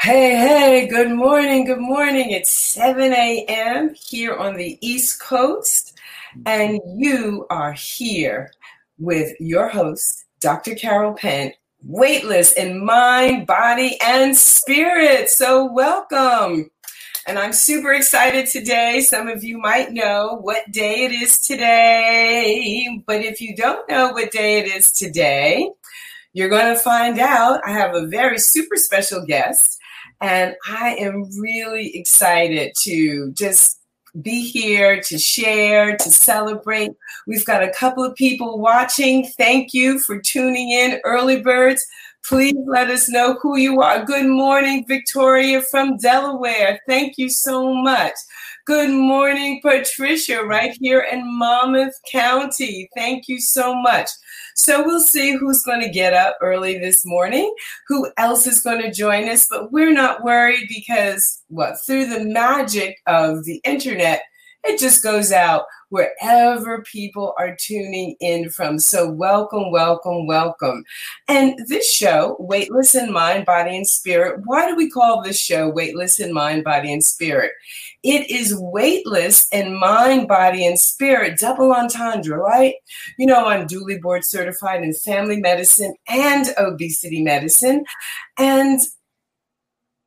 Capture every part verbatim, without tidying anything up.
Hey, hey, good morning, good morning. It's seven a m here on the East Coast, and you are here with your host, Doctor Carol Penn, weightless in mind, body, and spirit. So welcome. And I'm super excited today. Some of you might know what day it is today, but if you don't know what day it is today, you're going to find out. I have a very super special guest. And I am really excited to just be here, to share, to celebrate. We've got a couple of people watching. Thank you for tuning in, early birds. Please let us know who you are. Good morning, Victoria from Delaware. Thank you so much. Good morning, Patricia, right here in Monmouth County. Thank you so much. So we'll see who's going to get up early this morning, who else is going to join us. But we're not worried because, what, through the magic of the internet, it just goes out wherever people are tuning in from. So welcome, welcome, welcome. And this show, Weightless in Mind, Body, and Spirit, why do we call this show Weightless in Mind, Body, and Spirit? It is weightless in mind, body, and spirit, double entendre, right? You know, I'm duly board certified in family medicine and obesity medicine. And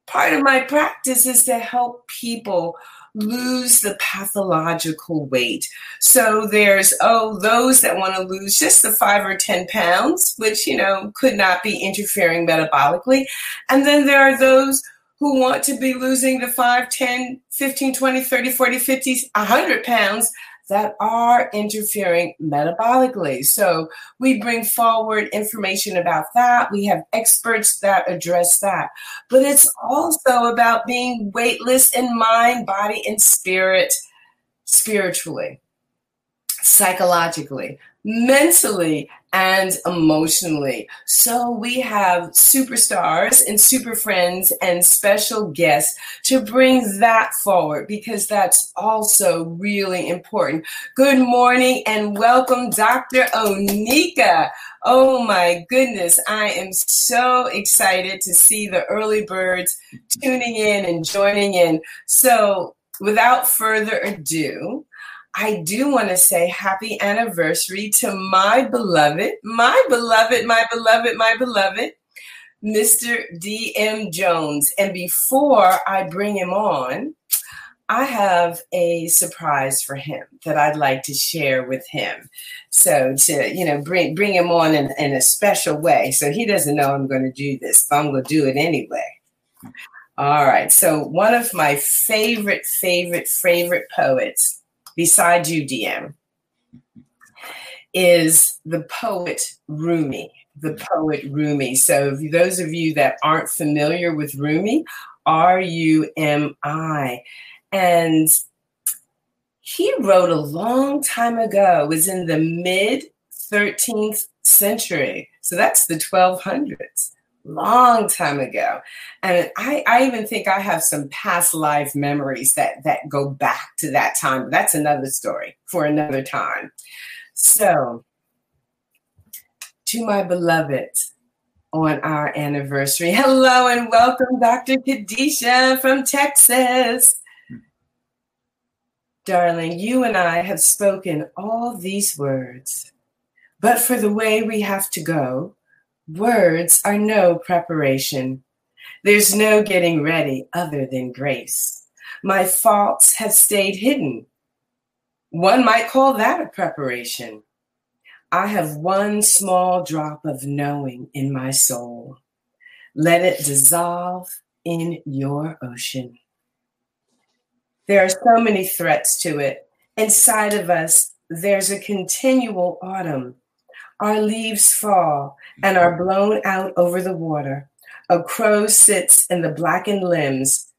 part of my practice is to help people lose the pathological weight. So there's, oh, those that want to lose just the five or ten pounds, which, you know, could not be interfering metabolically. And then there are those who want to be losing the five, ten, fifteen, twenty, thirty, forty, fifty, one hundred pounds that are interfering metabolically. So we bring forward information about that. We have experts that address that. But it's also about being weightless in mind, body, and spirit, spiritually, psychologically, mentally, and emotionally. So we have superstars and super friends and special guests to bring that forward because that's also really important. Good morning and welcome, Doctor Onika. Oh my goodness, I am so excited to see the early birds tuning in and joining in. So without further ado, I do want to say happy anniversary to my beloved, my beloved, my beloved, my beloved, Mister D M Jones. And before I bring him on, I have a surprise for him that I'd like to share with him. So to, you know, bring bring him on in, in a special way. So he doesn't know I'm going to do this, but I'm going to do it anyway. All right. So one of my favorite, favorite, favorite poets, beside you, D M, is the poet Rumi, the poet Rumi. So those of you that aren't familiar with Rumi, R U M I. And he wrote a long time ago, it was in the mid-thirteenth century. So that's the twelve hundreds. Long time ago. And I, I even think I have some past life memories that, that go back to that time. That's another story for another time. So, to my beloved on our anniversary, hello and welcome, Doctor Khadijah from Texas. Darling, you and I have spoken all these words, but for the way we have to go, words are no preparation. There's no getting ready other than grace. My faults have stayed hidden. One might call that a preparation. I have one small drop of knowing in my soul. Let it dissolve in your ocean. There are so many threats to it. Inside of us, there's a continual autumn. Our leaves fall and are blown out over the water. A crow sits in the blackened limbs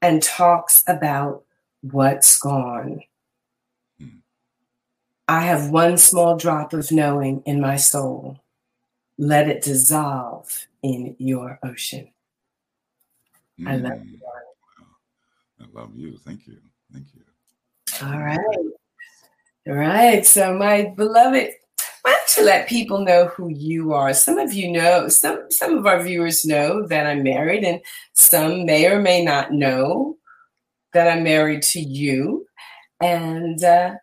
and talks about what's gone. Mm. I have one small drop of knowing in my soul. Let it dissolve in your ocean. Mm. I love you. I love you. Thank you. Thank you. All right. All right. So my beloved but to let people know who you are. Some of you know, some, some of our viewers know that I'm married, and some may or may not know that I'm married to you. And uh,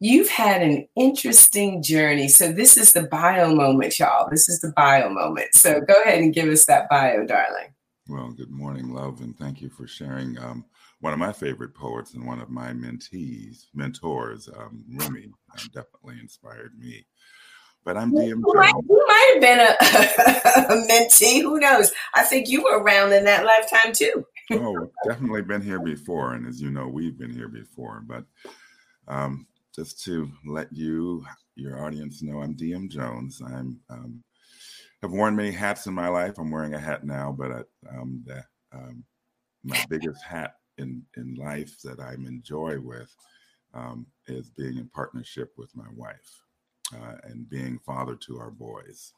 you've had an interesting journey. So this is the bio moment, y'all. This is the bio moment. So go ahead and give us that bio, darling. Well, good morning, love, and thank you for sharing um, one of my favorite poets and one of my mentees, mentors, um, Rumi, um, definitely inspired me. But I'm D M Jones. You might, you might have been a, a mentee. Who knows? I think you were around in that lifetime, too. Oh, definitely been here before. And as you know, we've been here before. But um, just to let you, your audience know, I'm D M Jones. I'm um, I've worn many hats in my life. I'm wearing a hat now, but I, um, the, um, my biggest hat in, in life that I'm enjoy with um, is being in partnership with my wife uh, and being father to our boys.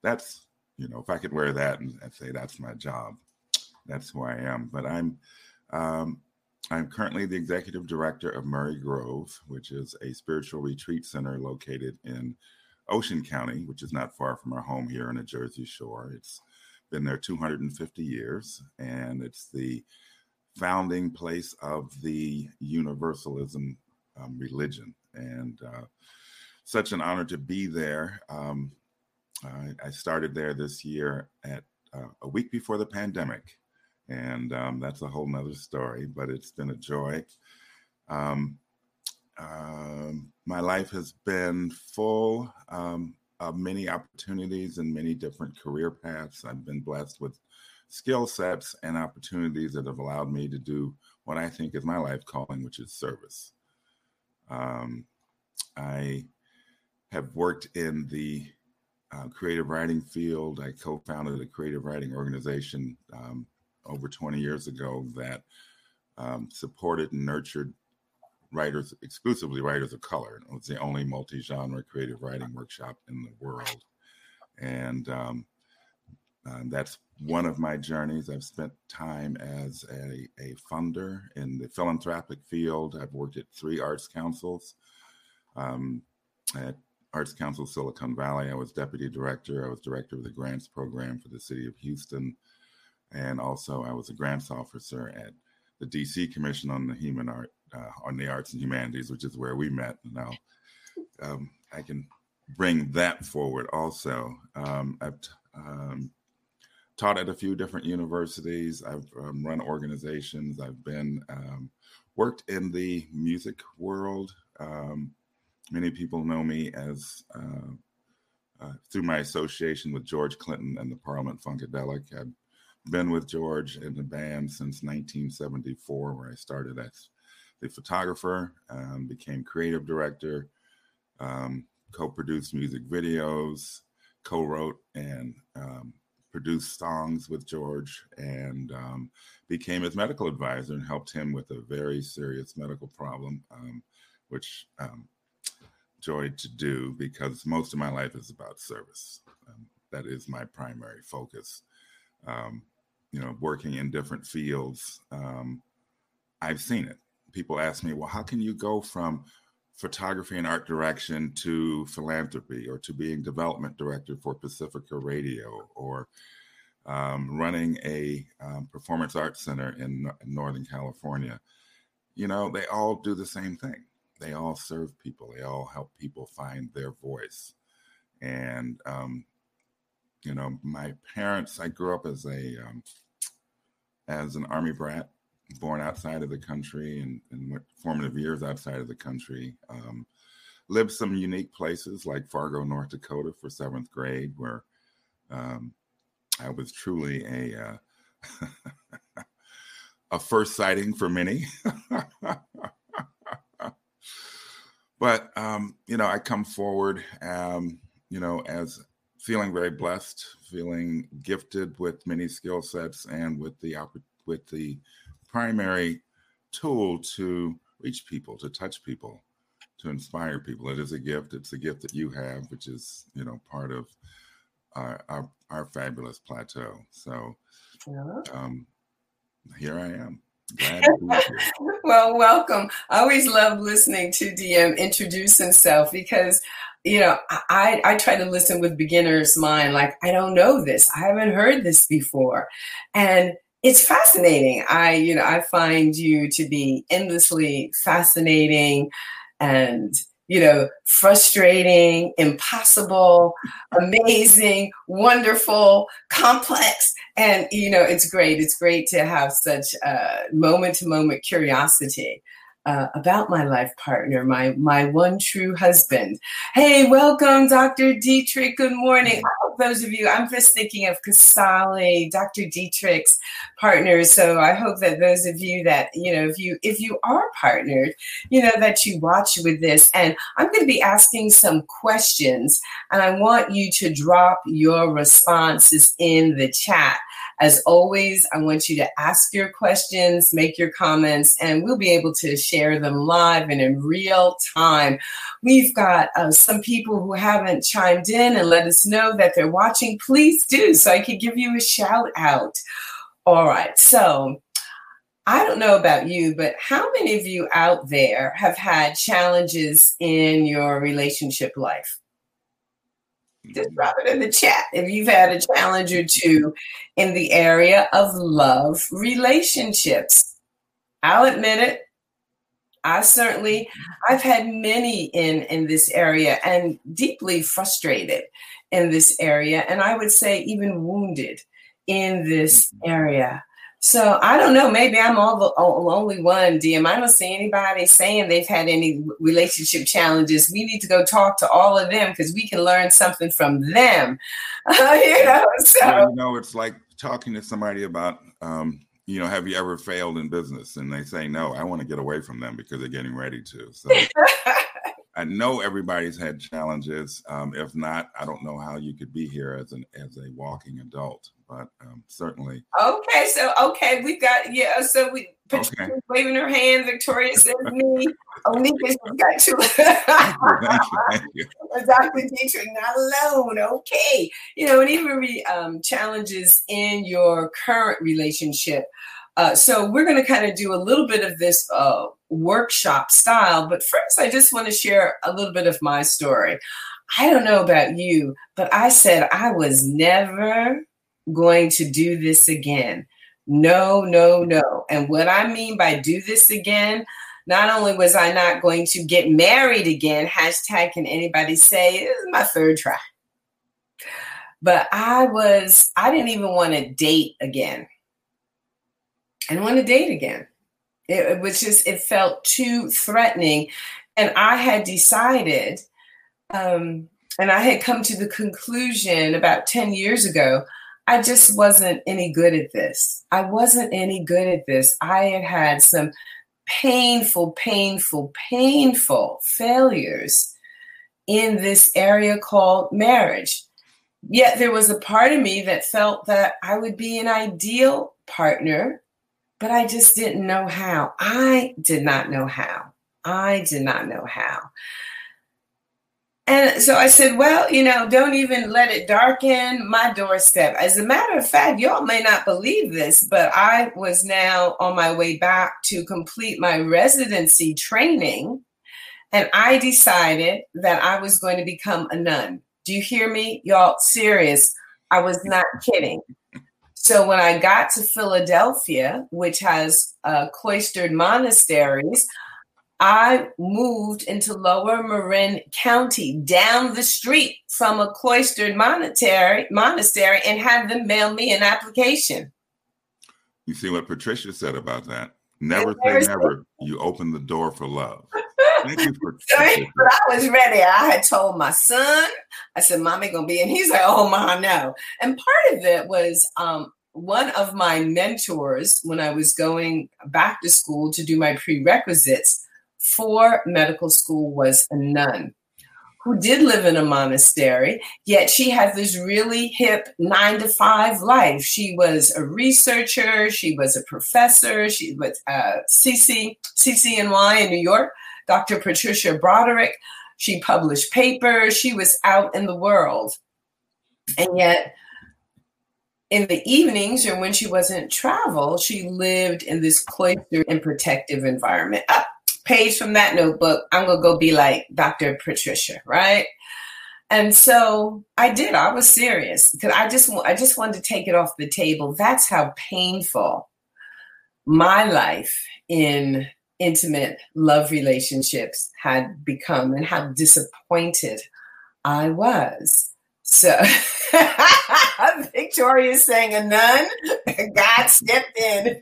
That's, you know, if I could wear that and, and say that's my job, that's who I am. But I'm, um, I'm currently the executive director of Murray Grove, which is a spiritual retreat center located in Ocean County, which is not far from our home here on the Jersey Shore. It's been there two hundred fifty years, and it's the founding place of the Universalism um, religion. And uh, such an honor to be there. Um, I, I started there this year at uh, a week before the pandemic, and um, that's a whole nother story, but it's been a joy. Um, Um, my life has been full um, of many opportunities and many different career paths. I've been blessed with skill sets and opportunities that have allowed me to do what I think is my life calling, which is service. Um, I have worked in the uh, creative writing field. I co-founded a creative writing organization um, over twenty years ago that um, supported and nurtured writers, exclusively writers of color. It was the only multi-genre creative writing workshop in the world. And um, um, that's one of my journeys. I've spent time as a, a funder in the philanthropic field. I've worked at three arts councils. Um, at Arts Council Silicon Valley, I was deputy director. I was director of the grants program for the city of Houston. And also I was a grants officer at the D C Commission on the Human Art, uh, on the Arts and Humanities, which is where we met. Now, um, I can bring that forward also. Um, I've t- um, taught at a few different universities. I've um, run organizations. I've been um, worked in the music world. Um, many people know me as uh, uh, through my association with George Clinton and the Parliament Funkadelic. I've been with George in the band since nineteen seventy-four, where I started as the photographer, um, became creative director, um, co-produced music videos, co-wrote and um, produced songs with George, and um, became his medical advisor and helped him with a very serious medical problem, um, which um, joy to do, because most of my life is about service. Um, that is my primary focus. Um, you know, working in different fields, um, I've seen it. People ask me, well, how can you go from photography and art direction to philanthropy, or to being development director for Pacifica Radio, or um, running a um, performance arts center in, in Northern California? You know, they all do the same thing. They all serve people. They all help people find their voice. And, um, you know, my parents, I grew up as a um, as an Army brat, born outside of the country, and, and went formative years outside of the country. Um, lived some unique places like Fargo, North Dakota for seventh grade, where um, I was truly a, uh, a first sighting for many. But, um, you know, I come forward, um, you know, as feeling very blessed, feeling gifted with many skill sets, and with the with the primary tool to reach people, to touch people, to inspire people. It is a gift. It's a gift that you have, which is, you know, part of our our, our fabulous plateau. So um, here I am. Glad to be here. Well, welcome. I always love listening to D M introduce himself because, you know, I, I try to listen with beginner's mind. Like, I don't know this. I haven't heard this before. And it's fascinating. I, you know, I find you to be endlessly fascinating and, you know, frustrating, impossible, amazing, wonderful, complex. And, you know, it's great. It's great to have such uh, moment-to-moment curiosity uh, about my life partner, my my one true husband. Hey, welcome, Doctor Dietrich. Good morning. Those of you, I'm just thinking of Casale, Doctor Dietrich's partner. So I hope that those of you that, you know, if you if you are partnered, you know, that you watch with this. And I'm going to be asking some questions, and I want you to drop your responses in the chat. As always, I want you to ask your questions, make your comments, and we'll be able to share them live and in real time. We've got uh, some people who haven't chimed in and let us know that they're watching. Please do, so I can give you a shout out. All right, so I don't know about you, but how many of you out there have had challenges in your relationship life? Just drop it in the chat if you've had a challenge or two in the area of love relationships. I'll admit it. I certainly, I've had many in, in this area and deeply frustrated in this area. And I would say even wounded in this area. So I don't know, maybe I'm all the all, only one, D M. I don't see anybody saying they've had any relationship challenges. We need to go talk to all of them because we can learn something from them. you know, so. Well, you know, it's like talking to somebody about, um, you know, have you ever failed in business? And they say, no, I want to get away from them because they're getting ready to. So I know everybody's had challenges. Um, if not, I don't know how you could be here as an as a walking adult. But um, certainly. Okay, so okay, we've got yeah. So we Patricia's okay. Waving her hand. Victoria says me. Onika's got you. Thank you, thank you. Doctor Dietrich, not alone. Okay, you know, and even re, um, challenges in your current relationship. Uh, so we're going to kind of do a little bit of this uh, workshop style. But first, I just want to share a little bit of my story. I don't know about you, but I said I was never going to do this again. No, no, no. And what I mean by do this again, not only was I not going to get married again, hashtag can anybody say, this is my third try. But I was, I didn't even want to date again. I didn't want to date again. It, it was just, it felt too threatening. And I had decided, um, and I had come to the conclusion about ten years ago, I just wasn't any good at this. I wasn't any good at this. I had had some painful, painful, painful failures in this area called marriage. Yet there was a part of me that felt that I would be an ideal partner, but I just didn't know how. I did not know how. I did not know how. And so I said, well, you know, don't even let it darken my doorstep. As a matter of fact, y'all may not believe this, but I was now on my way back to complete my residency training. And I decided that I was going to become a nun. Do you hear me? Y'all serious. I was not kidding. So when I got to Philadelphia, which has uh, cloistered monasteries, I moved into Lower Marin County, down the street from a cloistered monastery, monastery, and had them mail me an application. You see what Patricia said about that? Never say never. You open the door for love. Thank you, Patricia. But I was ready. I had told my son. I said, "Mommy gonna be," and he's like, "Oh, Ma, no." And part of it was um, one of my mentors when I was going back to school to do my prerequisites for medical school was a nun who did live in a monastery, yet she had this really hip nine to five life. She was a researcher. She was a professor. She was uh, C C, C C N Y in New York, Doctor Patricia Broderick. She published papers. She was out in the world. And yet in the evenings and when she wasn't travel, she lived in this cloistered and protective environment. A page from that notebook, I'm going to go be like Doctor Patricia, right? And so I did. I was serious because I just I just wanted to take it off the table. That's how painful my life in intimate love relationships had become and how disappointed I was. So Victoria's saying a nun, God stepped in.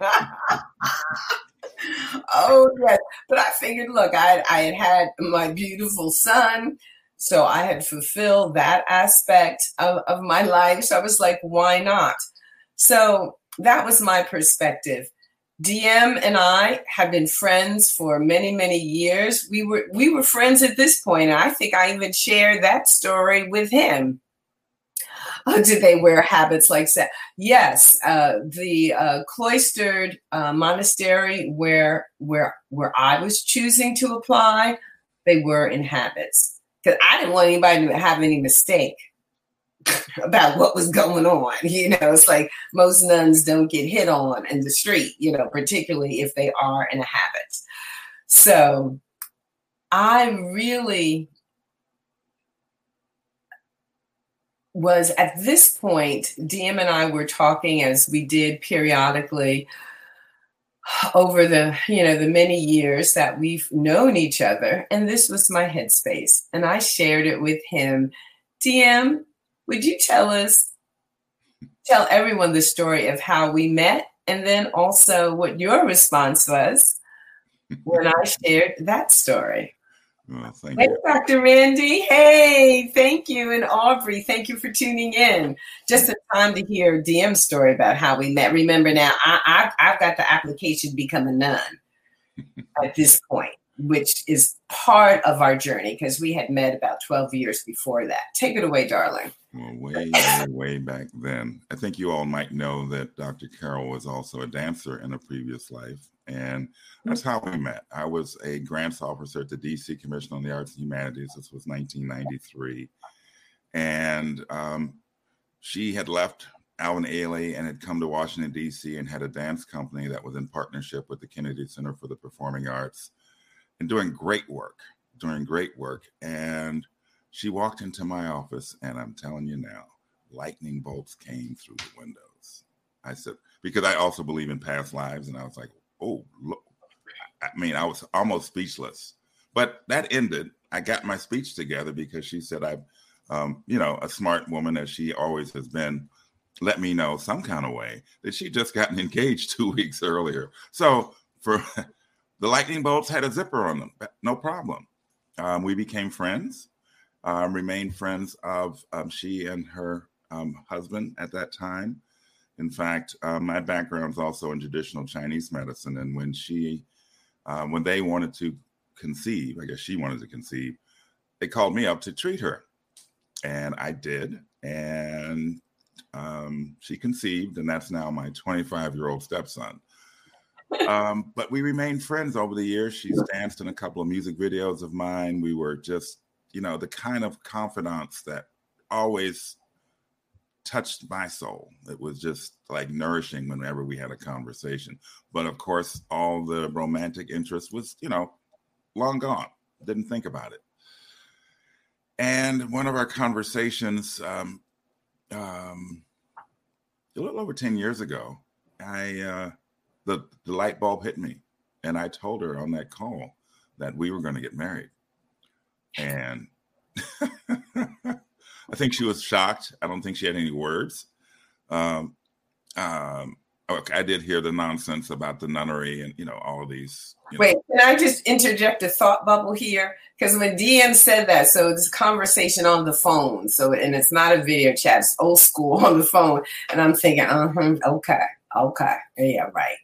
Oh, yes. But I figured, look, I, I had had my beautiful son. So I had fulfilled that aspect of, of my life. So I was like, why not? So that was my perspective. D M and I have been friends for many, many years. We were we were friends at this point. I think I even shared that story with him. Oh, did they wear habits like that? Yes, uh, the uh, cloistered uh, monastery where where where I was choosing to apply, they were in habits. Because I didn't want anybody to have any mistake about what was going on. You know, it's like most nuns don't get hit on in the street, you know, particularly if they are in a habit. So I really was at this point, D M and I were talking as we did periodically over the, you know, the many years that we've known each other. And this was my headspace. And I shared it with him. D M, would you tell us, tell everyone the story of how we met and then also what your response was when I shared that story? Well, thank hey, you. Doctor Randy. Hey, thank you. And Aubrey, thank you for tuning in. Just in time to hear D M's story about how we met. Remember now, I, I, I've got the application to become a nun at this point, which is part of our journey because we had met about twelve years before that. Take it away, darling. Well, way, way, way back then. I think you all might know that Doctor Carol was also a dancer in a previous life. And that's how we met. I was a grants officer at the D C Commission on the Arts and Humanities. This was nineteen ninety-three. And um, she had left Alvin Ailey and had come to Washington, D C and had a dance company that was in partnership with the Kennedy Center for the Performing Arts and doing great work, doing great work. And she walked into my office and I'm telling you now, lightning bolts came through the windows. I said, because I also believe in past lives. And I was like, oh, look. I mean, I was almost speechless, but that ended. I got my speech together because she said, I'm, um, you know, a smart woman as she always has been, let me know some kind of way that she'd just gotten engaged two weeks earlier. So for the lightning bolts had a zipper on them, no problem. Um, we became friends, um, remained friends of um, she and her um, husband at that time. In fact, uh, my background's also in traditional Chinese medicine. And when she, uh, when they wanted to conceive, I guess she wanted to conceive, they called me up to treat her. And I did. And um, she conceived. And that's now my twenty-five-year-old stepson. Um, but we remained friends over the years. She's danced in a couple of music videos of mine. We were just, you know, the kind of confidants that always touched my soul. It was just like nourishing whenever we had a conversation. But of course, all the romantic interest was, you know, long gone. Didn't think about it. And one of our conversations, um, um, a little over ten years ago, I uh, the, the light bulb hit me. And I told her on that call that we were going to get married. And I think she was shocked. I don't think she had any words. Um, um, okay, I did hear the nonsense about the nunnery and, you know, all of these. Wait, know. Can I just interject a thought bubble here? Because when D M said that, so this conversation on the phone, so and it's not a video chat, it's old school on the phone. And I'm thinking, uh-huh, okay, okay, yeah, right.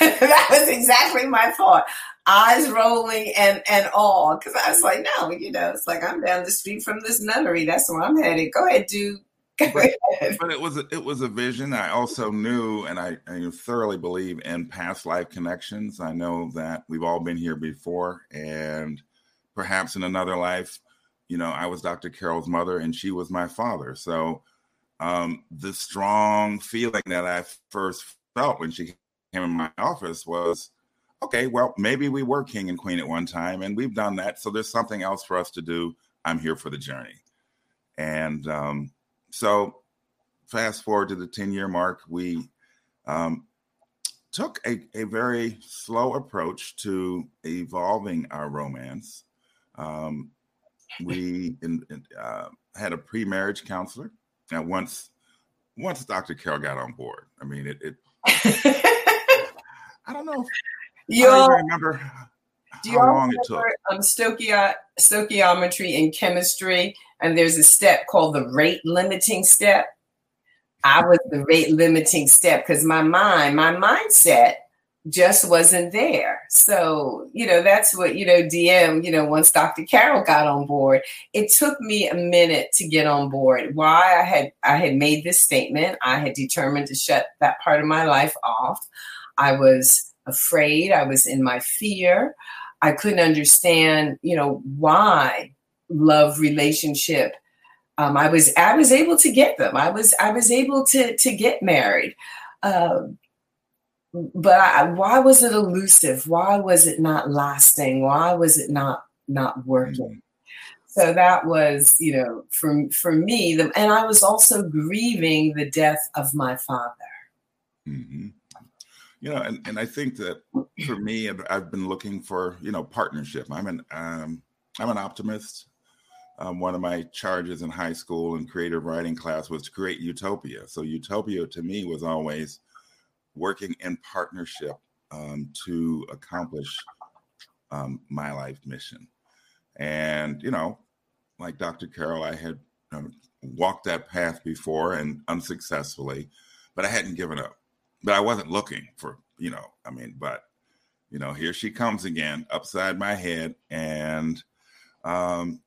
That was exactly my thought. Eyes rolling and, and all. Because I was like, no, you know, it's like I'm down the street from this nunnery. That's where I'm headed. Go ahead, dude. Go but, ahead. But it was, a, it was a vision. I also knew, and I, I thoroughly believe in past life connections. I know that we've all been here before. And perhaps in another life, you know, I was Doctor Carol's mother and she was my father. So um, the strong feeling that I first felt when she came in my office was, okay, well, maybe we were king and queen at one time, and we've done that, so there's something else for us to do. I'm here for the journey. And um, so fast forward to the ten-year mark, we um, took a, a very slow approach to evolving our romance. Um, we in, in, uh, had a pre-marriage counselor. Now, once once Doctor Carol got on board, I mean, it... it I don't know if Yo, I remember do you how long remember, it took. Um, stoichi- stoichiometry in chemistry, and there's a step called the rate-limiting step. I was the rate-limiting step because my mind, my mindset just wasn't there. So, you know, that's what, you know, D M, you know, once Doctor Carol got on board, it took me a minute to get on board. Why I had I had made this statement. I had determined to shut that part of my life off. I was afraid. I was in my fear. I couldn't understand, you know, why love relationship. Um, I was I was able to get them. I was I was able to to get married. Uh, but I, why was it elusive? Why was it not lasting? Why was it not not working? So that was, you know, for for me. The, and I was also grieving the death of my father. Mm-hmm. You know, and, and I think that for me, I've been looking for, you know, partnership. I'm an um, I'm an optimist. Um, one of my charges in high school and creative writing class was to create utopia. So utopia to me was always working in partnership um, to accomplish um, my life mission. And, you know, like Doctor Carol, I had um, walked that path before and unsuccessfully, but I hadn't given up. But I wasn't looking for, you know, I mean, but, you know, here she comes again, upside my head. And um,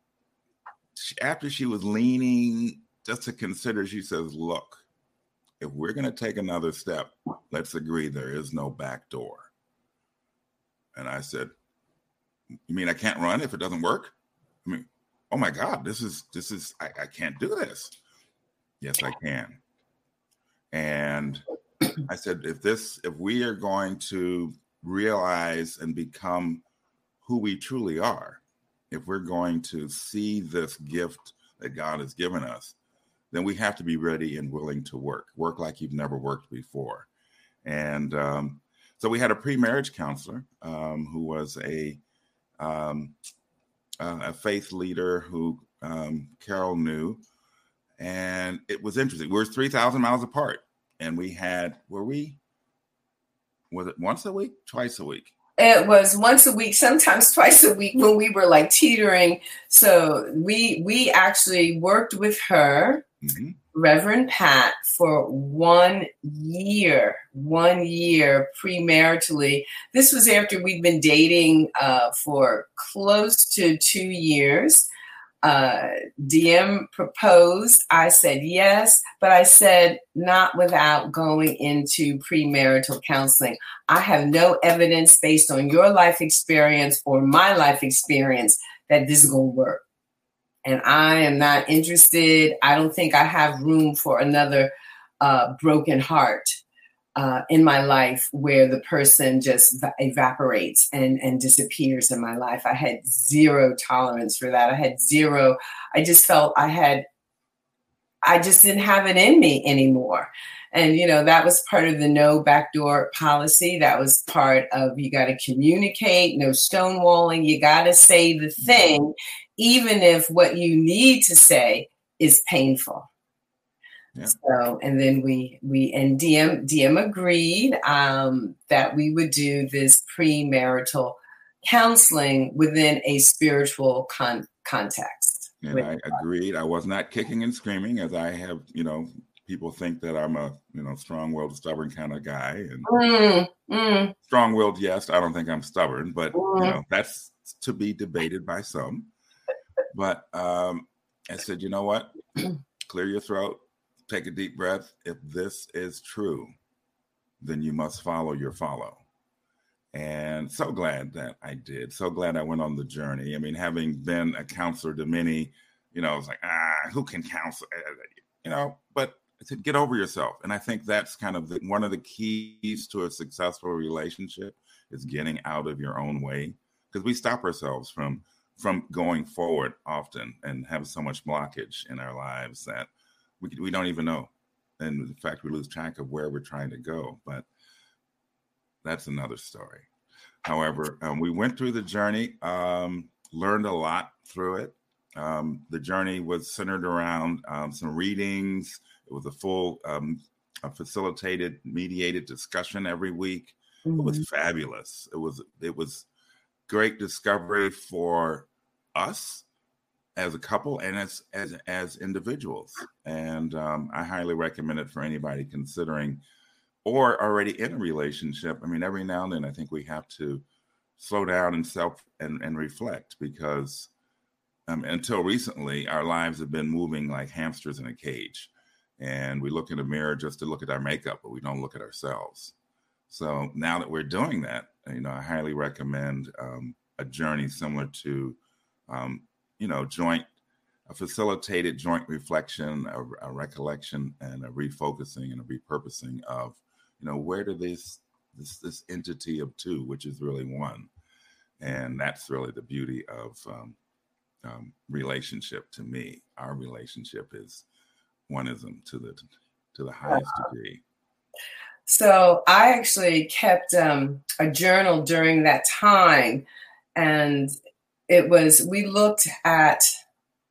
she, after she was leaning just to consider, she says, look, if we're going to take another step, let's agree there is no back door. And I said, you mean I can't run if it doesn't work? I mean, oh, my God, this is this is I, I can't do this. Yes, I can. And I said, if this, if we are going to realize and become who we truly are, if we're going to see this gift that God has given us, then we have to be ready and willing to work, work like you've never worked before. And um, so we had a pre-marriage counselor um, who was a um, a faith leader who um, Carol knew, and it was interesting. We were three thousand miles apart. And we had, were we, was it once a week, twice a week? It was once a week, sometimes twice a week when we were like teetering. So we we actually worked with her, mm-hmm. Reverend Pat, for one year, one year premaritally. This was after we'd been dating uh, for close to two years. Uh, D M proposed. I said yes, but I said not without going into premarital counseling. I have no evidence based on your life experience or my life experience that this is going to work. And I am not interested. I don't think I have room for another uh, broken heart uh, in my life where the person just evaporates and, and disappears in my life. I had zero tolerance for that. I had zero. I just felt I had, I just didn't have it in me anymore. And, you know, that was part of the no backdoor policy. That was part of, you got to communicate, no stonewalling. You got to say the thing, even if what you need to say is painful. Yeah. So, and then we, we, and D M, D M agreed, um, that we would do this premarital counseling within a spiritual con- context. And I God. agreed. I was not kicking and screaming, as I have, you know, people think that I'm a, you know, strong-willed, stubborn kind of guy, and mm, mm. strong-willed. Yes. I don't think I'm stubborn, but mm. you know, that's to be debated by some, but, um, I said, you know what, clear your throat. Take a deep breath. If this is true, then you must follow your follow. And so glad that I did. So glad I went on the journey. I mean, having been a counselor to many, you know, I was like, ah, who can counsel? You know, but to get over yourself. And I think that's kind of the, one of the keys to a successful relationship is getting out of your own way, because we stop ourselves from from going forward often and have so much blockage in our lives that we we don't even know. And in fact, we lose track of where we're trying to go. But that's another story. However, um, we went through the journey, um, learned a lot through it. Um, the journey was centered around um, some readings. It was a full um, a facilitated, mediated discussion every week. Mm-hmm. It was fabulous. It was it was great discovery for us as a couple and as as, as individuals. And um, I highly recommend it for anybody considering or already in a relationship. I mean, every now and then I think we have to slow down and self and, and reflect, because um, until recently, our lives have been moving like hamsters in a cage. And we look in the mirror just to look at our makeup, but we don't look at ourselves. So now that we're doing that, you know, I highly recommend um, a journey similar to, um, you know, joint, a facilitated joint reflection, a, a recollection, and a refocusing and a repurposing of, you know, where do these, this this entity of two, which is really one, and that's really the beauty of um, um, relationship to me. Our relationship is oneism to the to the highest uh-huh. degree. So I actually kept um, a journal during that time, and it was, we looked at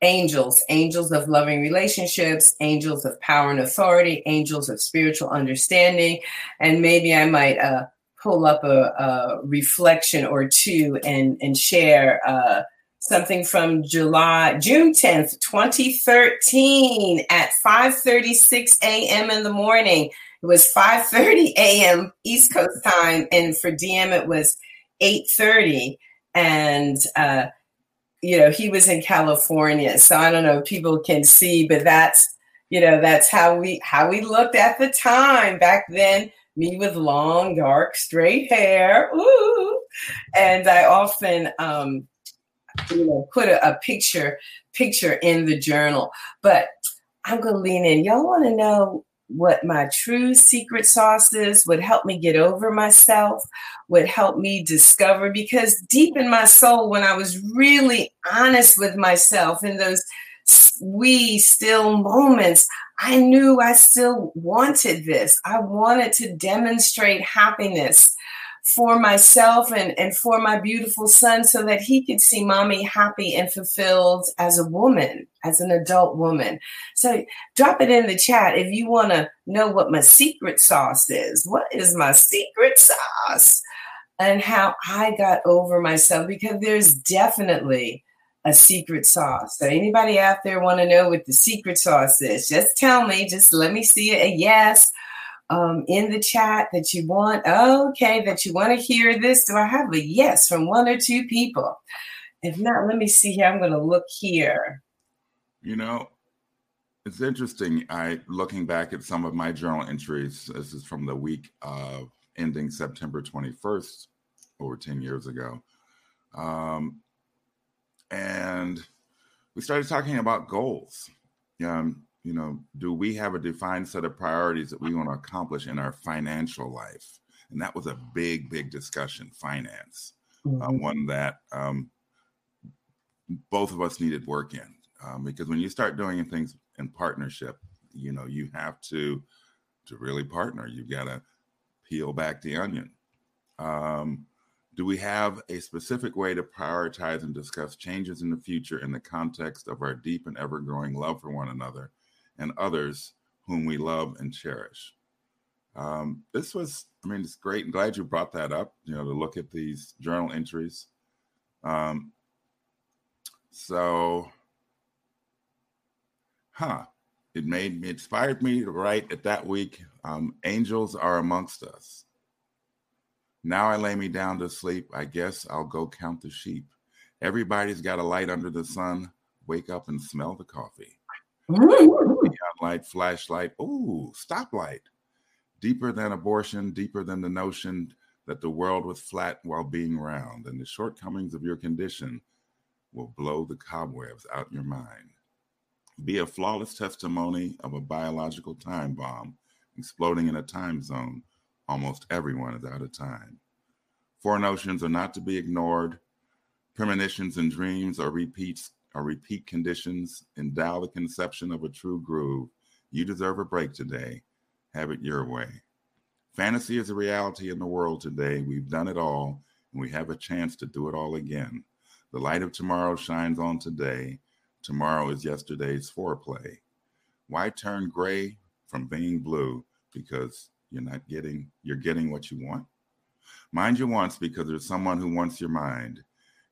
angels, angels of loving relationships, angels of power and authority, angels of spiritual understanding, and maybe I might uh, pull up a, a reflection or two and, and share uh, something from July, June tenth, twenty thirteen at five thirty-six a.m. in the morning. It was five thirty a.m. East Coast time, and for D M it was eight thirty, and uh, you know, he was in California, so I don't know if people can see, but that's, you know, that's how we how we looked at the time back then. Me with long, dark, straight hair, ooh, and I often um, you know, put a, a picture picture in the journal. But I'm gonna lean in. Y'all want to know what my true secret sauce is, would help me get over myself, would help me discover, because deep in my soul, when I was really honest with myself in those wee still moments, I knew I still wanted this. I wanted to demonstrate happiness for myself and, and for my beautiful son, so that he could see mommy happy and fulfilled as a woman, as an adult woman. So drop it in the chat if you want to know what my secret sauce is. What is my secret sauce? And how I got over myself, because there's definitely a secret sauce. So anybody out there want to know what the secret sauce is? Just tell me, just let me see a yes Um, in the chat that you want, okay, that you want to hear this. Do I have a yes from one or two people? If not, let me see here. I'm going to look here. You know, it's interesting. I looking back at some of my journal entries. This is from the week of ending September twenty-first, over ten years ago. Um, and we started talking about goals. Um, You know, do we have a defined set of priorities that we want to accomplish in our financial life? And that was a big, big discussion, finance, mm-hmm. uh, one that um, both of us needed work in. Um, because when you start doing things in partnership, you know, you have to, to really partner. You've got to peel back the onion. Um, do we have a specific way to prioritize and discuss changes in the future in the context of our deep and ever-growing love for one another and others whom we love and cherish? Um, this was, I mean, it's great. I'm glad you brought that up, you know, to look at these journal entries. Um, so, huh, it made me, inspired me to write at that week, um, angels are amongst us. Now I lay me down to sleep. I guess I'll go count the sheep. Everybody's got a light under the sun. Wake up and smell the coffee. Light, flashlight, ooh, stoplight. Deeper than abortion, deeper than the notion that the world was flat while being round, and the shortcomings of your condition will blow the cobwebs out your mind. be a flawless testimony of a biological time bomb exploding in a time zone. Almost everyone is out of time. Four notions are not to be ignored. Premonitions and dreams are repeats or repeat conditions. Endow the conception of a true groove. You deserve a break today. Have it your way. Fantasy is a reality in the world today. We've done it all, and we have a chance to do it all again. The light of tomorrow shines on today. Tomorrow is yesterday's foreplay. Why turn gray from being blue? Because you're not getting, you're getting what you want. Mind your wants because there's someone who wants your mind.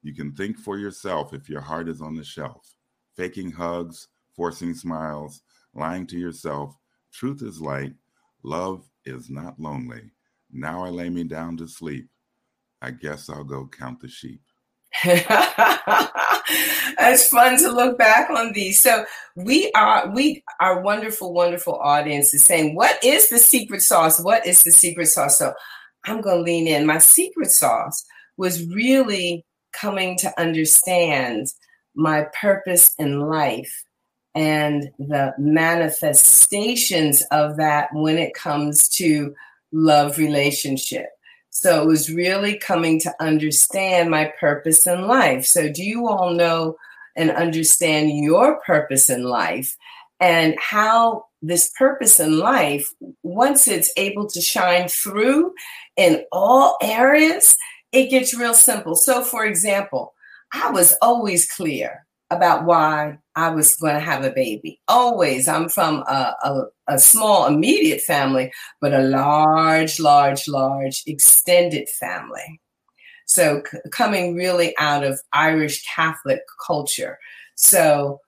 You can think for yourself if your heart is on the shelf. Faking hugs, forcing smiles, lying to yourself. Truth is light. Love is not lonely. Now I lay me down to sleep. I guess I'll go count the sheep. It's fun to look back on these. So we are, we, our wonderful, wonderful audience is saying, what is the secret sauce? What is the secret sauce? So I'm going to lean in. My secret sauce was really coming to understand my purpose in life and the manifestations of that when it comes to love relationship. So it was really coming to understand my purpose in life. So do you all know and understand your purpose in life and how this purpose in life, once it's able to shine through in all areas, it gets real simple. So for example, I was always clear about why I was going to have a baby. Always. I'm from a, a, a small immediate family, but a large, large, large extended family. So c- coming really out of Irish Catholic culture. So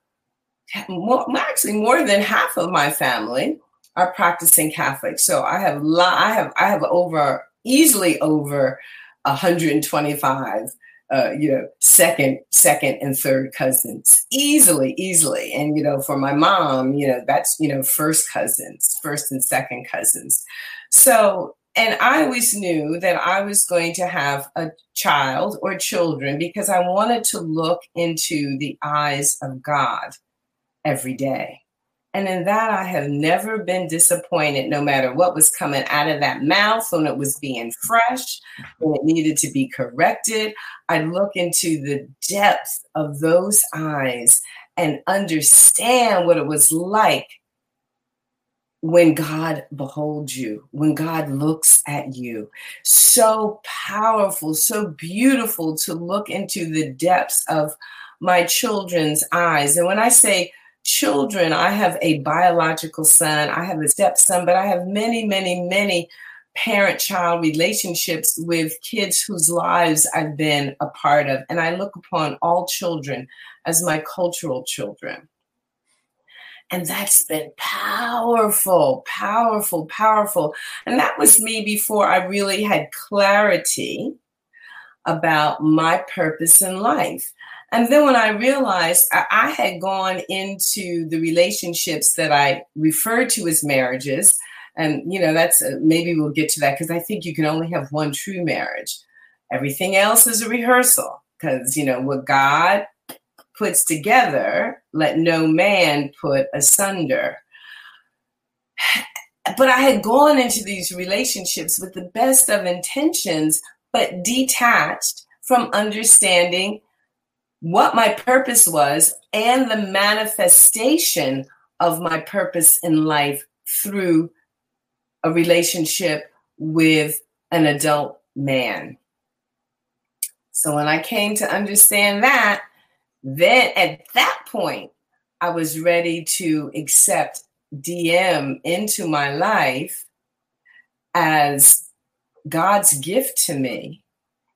more, actually more than half of my family are practicing Catholics. So I have, lo- I have, I have over easily over one hundred twenty-five Uh, you know, second, second and third cousins easily, easily. And, you know, for my mom, you know, that's, you know, first cousins, first and second cousins. So, and I always knew that I was going to have a child or children because I wanted to look into the eyes of God every day. And in that, I have never been disappointed, no matter what was coming out of that mouth, when it was being fresh, when it needed to be corrected. I look into the depth of those eyes and understand what it was like when God beholds you, when God looks at you. So powerful, so beautiful to look into the depths of my children's eyes. And when I say children, I have a biological son, I have a stepson, but I have many, many, many parent-child relationships with kids whose lives I've been a part of. And I look upon all children as my cultural children. And that's been powerful, powerful, powerful. And that was me before I really had clarity about my purpose in life. And then when I realized I had gone into the relationships that I refer to as marriages, and, you know, that's uh, maybe we'll get to that because I think you can only have one true marriage. Everything else is a rehearsal because, you know, what God puts together, let no man put asunder. But I had gone into these relationships with the best of intentions, but detached from understanding what my purpose was and the manifestation of my purpose in life through a relationship with an adult man. So when I came to understand that, then at that point, I was ready to accept D M into my life as God's gift to me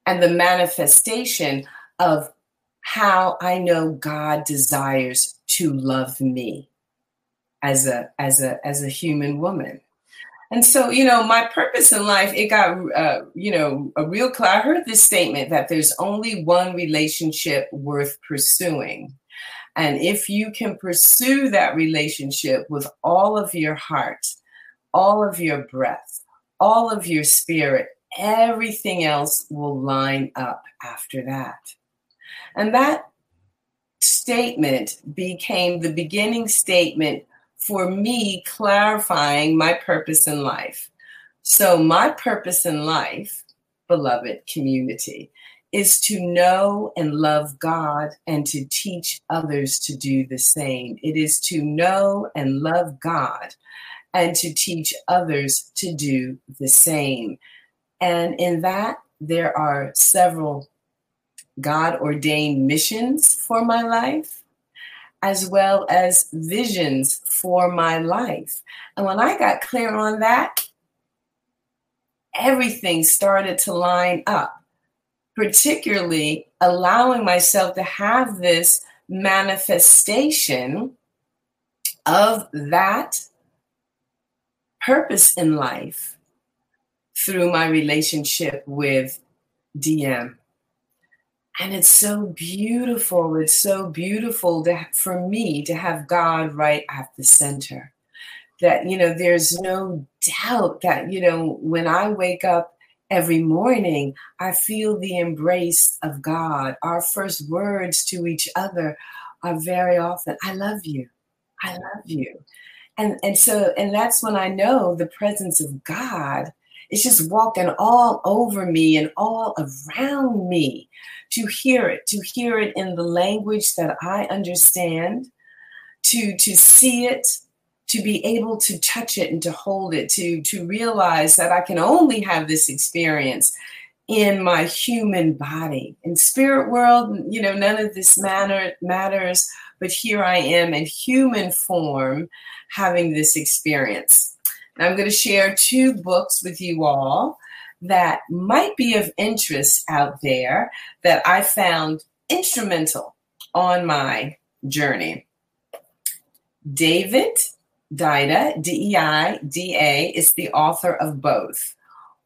and the manifestation of how I know God desires to love me as a as a as a human woman. And so, you know, my purpose in life, it got, uh, you know, a real clear. I heard this statement that there's only one relationship worth pursuing. And if you can pursue that relationship with all of your heart, all of your breath, all of your spirit, everything else will line up after that. And that statement became the beginning statement for me clarifying my purpose in life. So my purpose in life, beloved community, is to know and love God and to teach others to do the same. It is to know and love God and to teach others to do the same. And in that, there are several God-ordained missions for my life, as well as visions for my life. And when I got clear on that, everything started to line up, particularly allowing myself to have this manifestation of that purpose in life through my relationship with D M. And it's so beautiful. It's so beautiful to, for me to have God right at the center. That, you know, there's no doubt that, you know, when I wake up every morning, I feel the embrace of God. Our first words to each other are very often, I love you. I love you. And and so, and that's when I know the presence of God is just walking all over me and all around me. To hear it, to hear it in the language that I understand, to, to see it, to be able to touch it and to hold it, to, to realize that I can only have this experience in my human body. In spirit world, you know, none of this matter, matters, but here I am in human form having this experience. And I'm going to share two books with you all that might be of interest out there that I found instrumental on my journey. David Deida, D E I D A, is the author of both.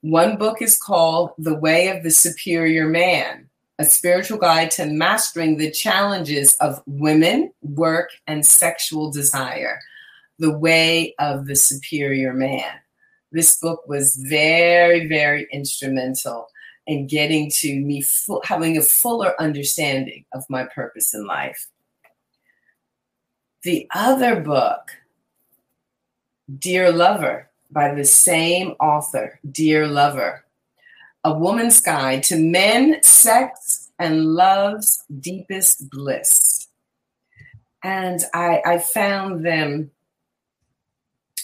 One book is called The Way of the Superior Man, a spiritual guide to mastering the challenges of women, work, and sexual desire. The Way of the Superior Man. This book was very, very instrumental in getting to me full, having a fuller understanding of my purpose in life. The other book, Dear Lover, by the same author, Dear Lover, A Woman's Guide to Men, Sex, and Love's Deepest Bliss. And I, I found them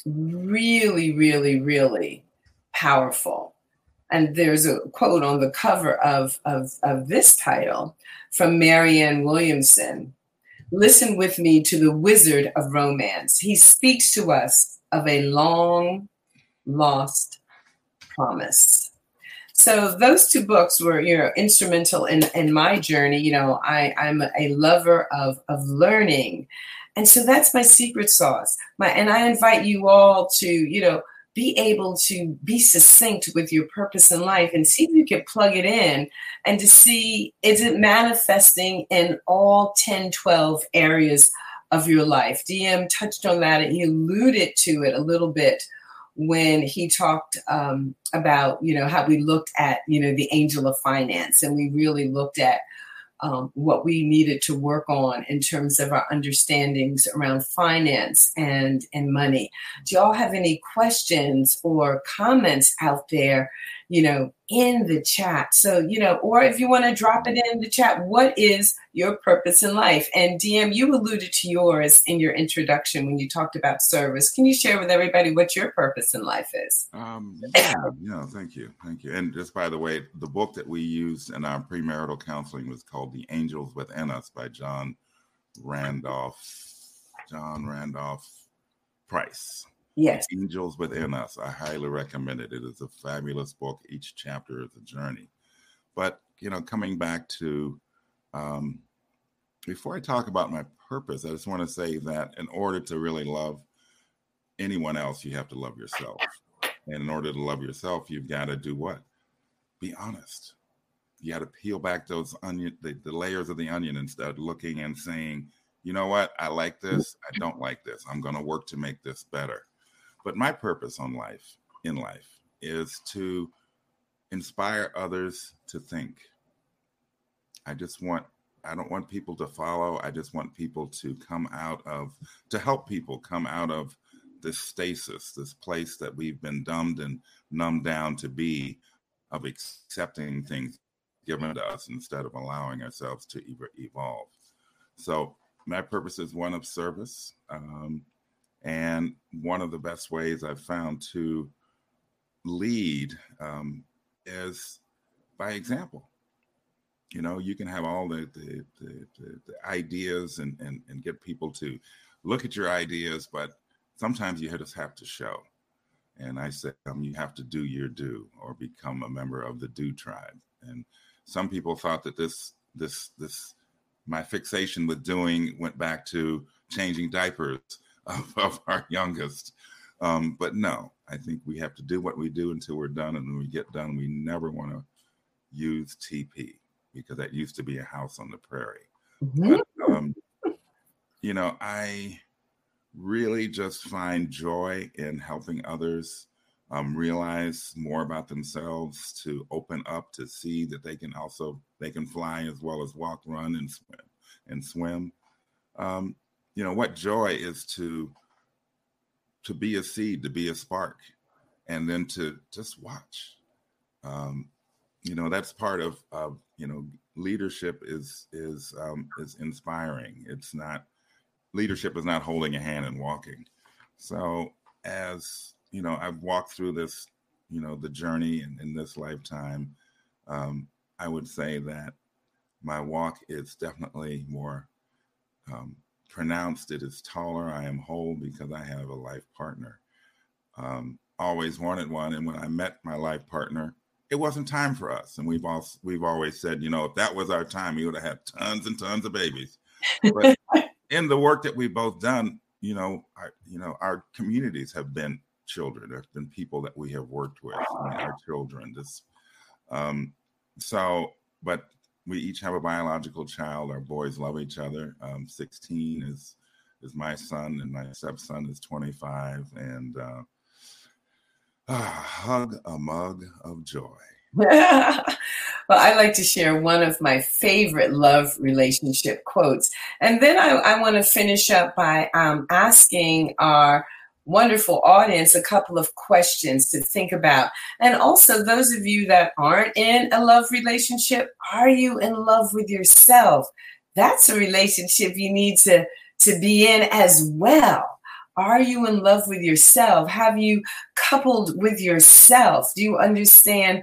really, really, really powerful. And there's a quote on the cover of, of, of this title from Marianne Williamson. Listen with me to the wizard of romance. He speaks to us of a long lost promise. So those two books were, you know, instrumental in, in my journey. You know, I, I'm a lover of, of learning. And so that's my secret sauce. My, and I invite you all to, you know, be able to be succinct with your purpose in life and see if you can plug it in and to see, is it manifesting in all ten, twelve areas of your life? D M touched on that and he alluded to it a little bit when he talked um, about, you know, how we looked at, you know, the angel of finance, and we really looked at Um, what we needed to work on in terms of our understandings around finance and, and money. Do y'all have any questions or comments out there, you know, in the chat? So, you know, or if you want to drop it in the chat, what is your purpose in life? And D M, you alluded to yours in your introduction when you talked about service. Can you share with everybody what your purpose in life is? Um, yeah, yeah, thank you. Thank you. And just by the way, the book that we used in our premarital counseling was called The Angels Within Us by John Randolph, John Randolph Price. Yes. Angels Within Us. I highly recommend it. It is a fabulous book. Each chapter is a journey. But, you know, coming back to, um, before I talk about my purpose, I just want to say that in order to really love anyone else, you have to love yourself. And in order to love yourself, you've got to do what? Be honest. You got to peel back those onion, the, the layers of the onion, and start looking and saying, you know what? I like this. I don't like this. I'm going to work to make this better. But my purpose on life, in life, is to inspire others to think. I just want I don't want people to follow. I just want people to come out of, to help people come out of this stasis, this place that we've been dumbed and numbed down to be, of accepting things given to us instead of allowing ourselves to evolve. So my purpose is one of service. Um, and one of the best ways I've found to lead um, is by example. You know, you can have all the the, the, the, the ideas and, and, and get people to look at your ideas, but sometimes you just have to show. And I say, um, you have to do your do, or become a member of the do tribe. And some people thought that this, this, this, my fixation with doing went back to changing diapers of, of our youngest. Um, but no, I think we have to do what we do until we're done. And when we get done, we never want to use T P, because that used to be a house on the prairie. Mm-hmm. But, um, you know, I really just find joy in helping others um, realize more about themselves, to open up, to see that they can also, they can fly as well as walk, run, and swim. And swim. Um, you know, what joy is to, to be a seed, to be a spark, and then to just watch. Um, you know, that's part of, of, you know, leadership is, is, um, is inspiring. It's not, leadership is not holding a hand and walking. So as, you know, I've walked through this, you know, the journey in, in this lifetime, um, I would say that my walk is definitely more um, pronounced. It is taller. I am whole because I have a life partner. Um, always wanted one. And when I met my life partner, it wasn't time for us. And we've all, we've always said, you know, if that was our time, we would have had tons and tons of babies. But in the work that we've both done, you know, our, you know, our communities have been children. There have been people that we have worked with, and our children. This, um, so, but we each have a biological child. Our boys love each other. Um, sixteen is is my son, and my stepson is twenty-five. And uh, uh, hug a mug of joy. Well, I like to share one of my favorite love relationship quotes. And then I, I want to finish up by um, asking our wonderful audience a couple of questions to think about. And also, those of you that aren't in a love relationship, are you in love with yourself? That's a relationship you need to, to be in as well. Are you in love with yourself? Have you coupled with yourself? Do you understand?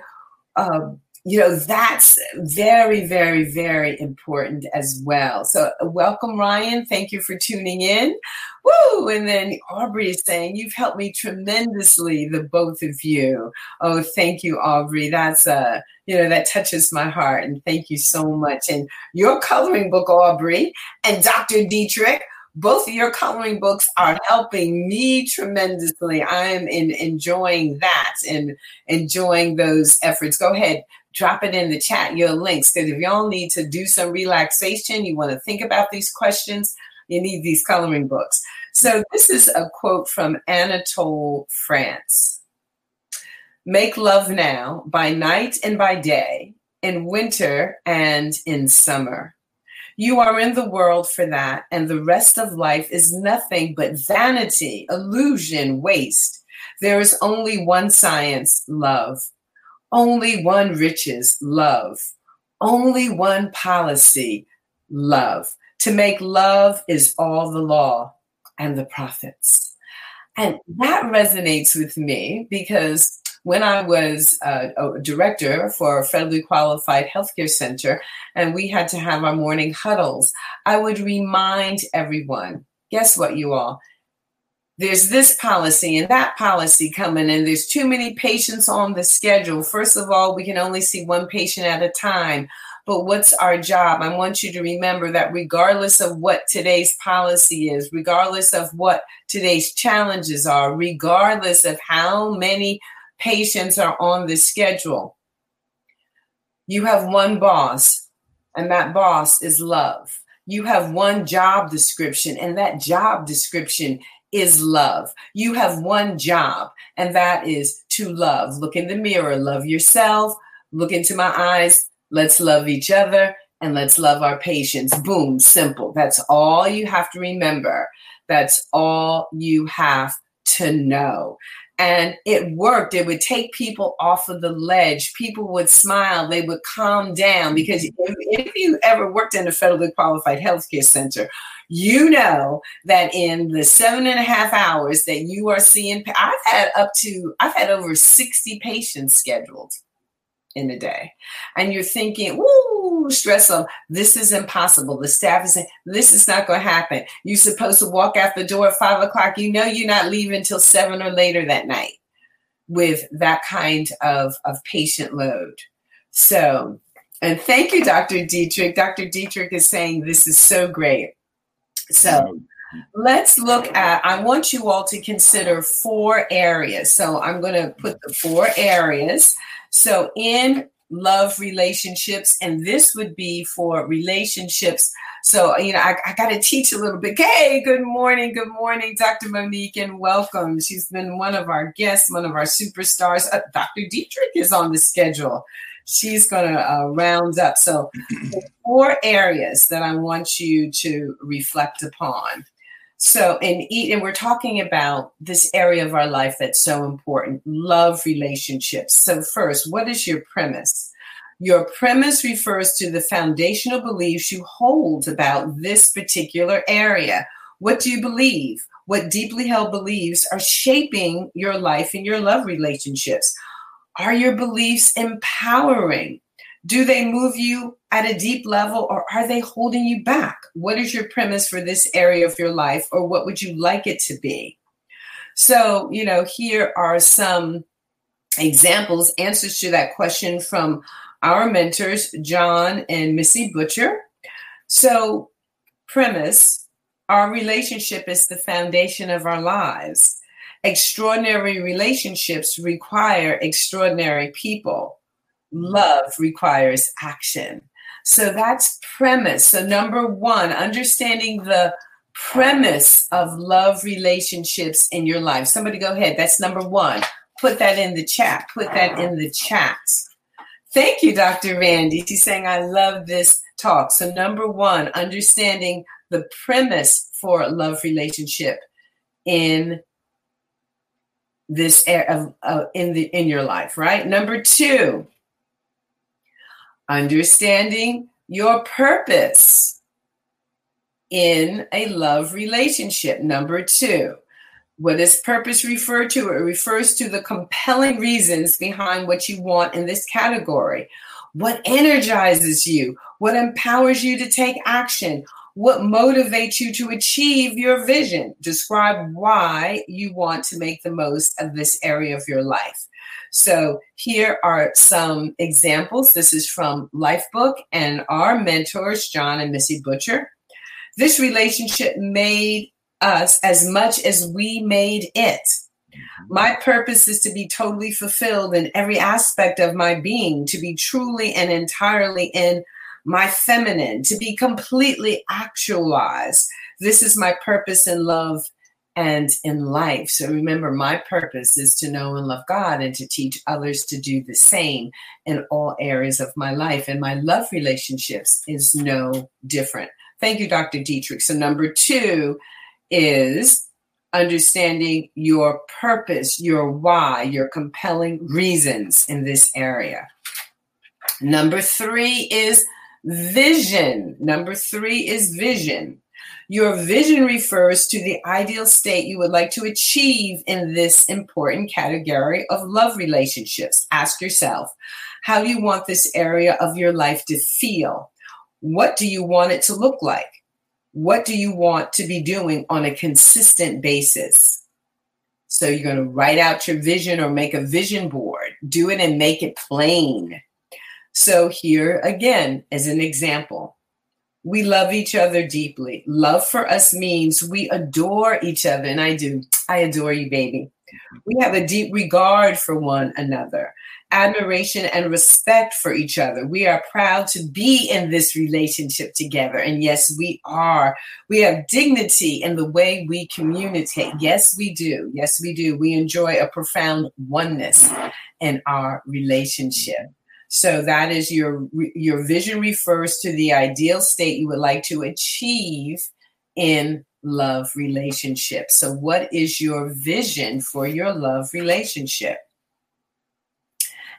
Um, you know, that's very, very, very important as well. So welcome, Ryan. Thank you for tuning in. Woo! And then Aubrey is saying, you've helped me tremendously, the both of you. Oh, thank you, Aubrey. That's a, you know, that touches my heart. And thank you so much. And your coloring book, Aubrey, and Doctor Dietrich, both of your coloring books are helping me tremendously. I am in, enjoying that and enjoying those efforts. Go ahead, drop it in the chat, your links, because if y'all need to do some relaxation, you want to think about these questions, you need these coloring books. So this is a quote from Anatole France. Make love now, by night and by day, in winter and in summer. You are in the world for that, and the rest of life is nothing but vanity, illusion, waste. There is only one science, love. Only one riches, love. Only one policy, love. To make love is all the law and the prophets. And that resonates with me because when I was uh, a director for a federally qualified healthcare center, and we had to have our morning huddles, I would remind everyone, guess what, you all? There's this policy and that policy coming, and there's too many patients on the schedule. First of all, we can only see one patient at a time. But what's our job? I want you to remember that regardless of what today's policy is, regardless of what today's challenges are, regardless of how many patients are on the schedule, you have one boss, and that boss is love. You have one job description, and that job description is love. You have one job, and that is to love. Look in the mirror, love yourself, look into my eyes, let's love each other, and let's love our patients. Boom, simple. That's all you have to remember. That's all you have to know. And it worked. It would take people off of the ledge. People would smile. They would calm down, because if, if you ever worked in a federally qualified healthcare center, you know that in the seven and a half hours that you are seeing, I've had up to, I've had over sixty patients scheduled in a day. And you're thinking, woo, stress level, this is impossible. The staff is saying, this is not going to happen. You're supposed to walk out the door at five o'clock. You know you're not leaving until seven or later that night with that kind of, of patient load. So, and thank you, Doctor Dietrich. Doctor Dietrich is saying this is so great. So let's look at, I want you all to consider four areas. So I'm going to put the four areas. So in love relationships, and this would be for relationships. So, you know, I, I got to teach a little bit. Hey, good morning. Good morning, Doctor Monique, and welcome. She's been one of our guests, one of our superstars. Uh, Doctor Dietrich is on the schedule. She's going to uh, round up. So four areas that I want you to reflect upon. So, and, and we're talking about this area of our life that's so important, love relationships. So first, what is your premise? Your premise refers to the foundational beliefs you hold about this particular area. What do you believe? What deeply held beliefs are shaping your life and your love relationships? Are your beliefs empowering? Do they move you at a deep level, or are they holding you back? What is your premise for this area of your life, or what would you like it to be? So, you know, here are some examples, answers to that question from our mentors, John and Missy Butcher. So, premise, our relationship is the foundation of our lives. Extraordinary relationships require extraordinary people. Love requires action. So that's premise. So number one, understanding the premise of love relationships in your life. Somebody go ahead. That's number one. Put that in the chat. Put that in the chat. Thank you, Doctor Randy. She's saying, I love this talk. So number one, understanding the premise for love relationship in this area of, uh, in the in your life, right? Number two, understanding your purpose in a love relationship. Number two, what does purpose refer to? It refers to the compelling reasons behind what you want in this category. What energizes you? What empowers you to take action? What motivates you to achieve your vision? Describe why you want to make the most of this area of your life. So here are some examples. This is from Lifebook and our mentors, John and Missy Butcher. This relationship made us as much as we made it. My purpose is to be totally fulfilled in every aspect of my being, to be truly and entirely in my feminine, to be completely actualized. This is my purpose in love and in life. So remember, my purpose is to know and love God and to teach others to do the same in all areas of my life. And my love relationships is no different. Thank you, Doctor Dietrich. So number two is understanding your purpose, your why, your compelling reasons in this area. Number three is vision. Number three is vision. Your vision refers to the ideal state you would like to achieve in this important category of love relationships. Ask yourself, how do you want this area of your life to feel? What do you want it to look like? What do you want to be doing on a consistent basis? So you're going to write out your vision or make a vision board. Do it and make it plain. So here again is an example. We love each other deeply. Love for us means we adore each other. And I do. I adore you, baby. We have a deep regard for one another, admiration and respect for each other. We are proud to be in this relationship together. And yes, we are. We have dignity in the way we communicate. Yes, we do. Yes, we do. We enjoy a profound oneness in our relationship. So that is your, your vision refers to the ideal state you would like to achieve in love relationship. So what is your vision for your love relationship?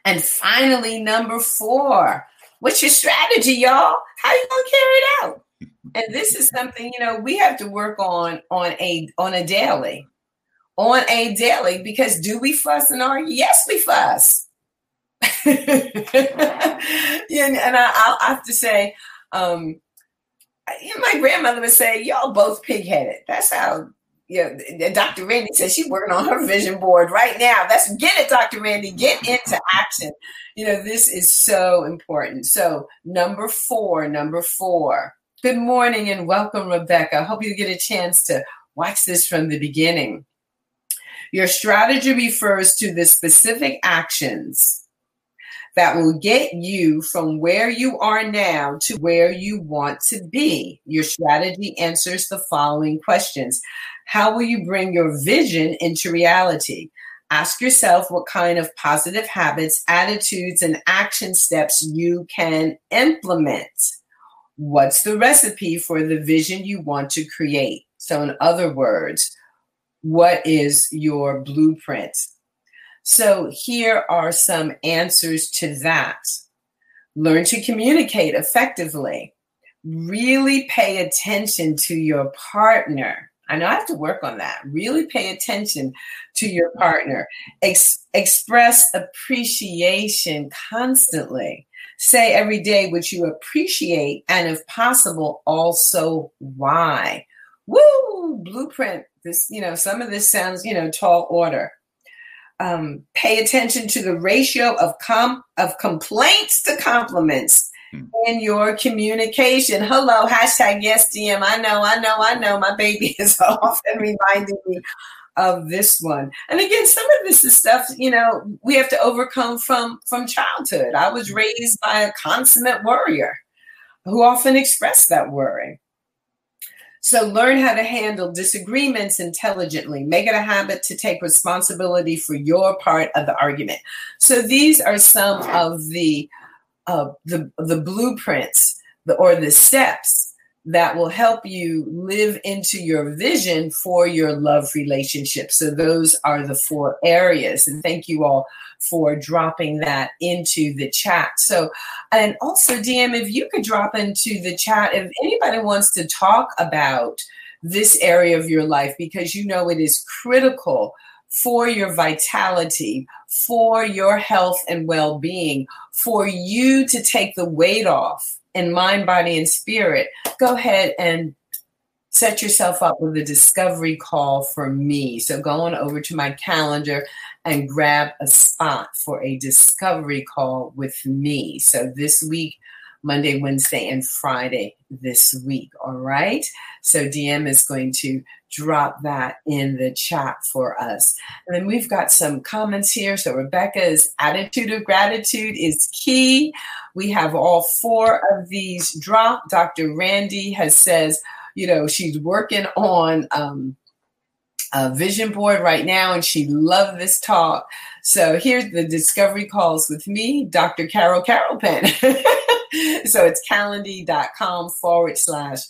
And finally, number four, what's your strategy, y'all? How are you going to carry it out? And this is something, you know, we have to work on on a on a daily, on a daily, because do we fuss and argue? Yes, we fuss. and and I, I'll have to say, um, my grandmother would say, y'all both pig-headed. That's how, you know, Doctor Randy says she's working on her vision board right now. That's, get it, Doctor Randy, get into action. You know, this is so important. So number four, number four. Good morning and welcome, Rebecca. I hope you get a chance to watch this from the beginning. Your strategy refers to the specific actions that will get you from where you are now to where you want to be. Your strategy answers the following questions. How will you bring your vision into reality? Ask yourself what kind of positive habits, attitudes, and action steps you can implement. What's the recipe for the vision you want to create? So in other words, what is your blueprint? So here are some answers to that. Learn to communicate effectively. Really pay attention to your partner. I know I have to work on that. Really pay attention to your partner. Ex- express appreciation constantly. Say every day what you appreciate and, if possible, also why. Woo! Blueprint. This, you know, some of this sounds, you know, tall order. Um, pay attention to the ratio of com- of complaints to compliments mm. in your communication. Hello, hashtag yes, D M. I know, I know, I know. My baby is often reminding me of this one. And again, some of this is stuff, you know, we have to overcome from, from childhood. I was raised by a consummate worrier who often expressed that worry. So learn how to handle disagreements intelligently. Make it a habit to take responsibility for your part of the argument. So these are some of the uh, the, the blueprints the, or the steps that will help you live into your vision for your love relationship. So those are the four areas. And thank you all for dropping that into the chat. So, and also, D M, if you could drop into the chat, if anybody wants to talk about this area of your life, because you know it is critical for your vitality, for your health and well-being, for you to take the weight off in mind, body, and spirit, go ahead and set yourself up with a discovery call for me. So go on over to my calendar and grab a spot for a discovery call with me. So this week, Monday, Wednesday, and Friday this week, all right? So D M is going to drop that in the chat for us. And then we've got some comments here. So Rebecca's attitude of gratitude is key. We have all four of these dropped. Doctor Randy has says, you know, she's working on um, a vision board right now, and she loved this talk. So here's the discovery calls with me, Doctor Carol Carol Penn. So it's calendly dot com forward slash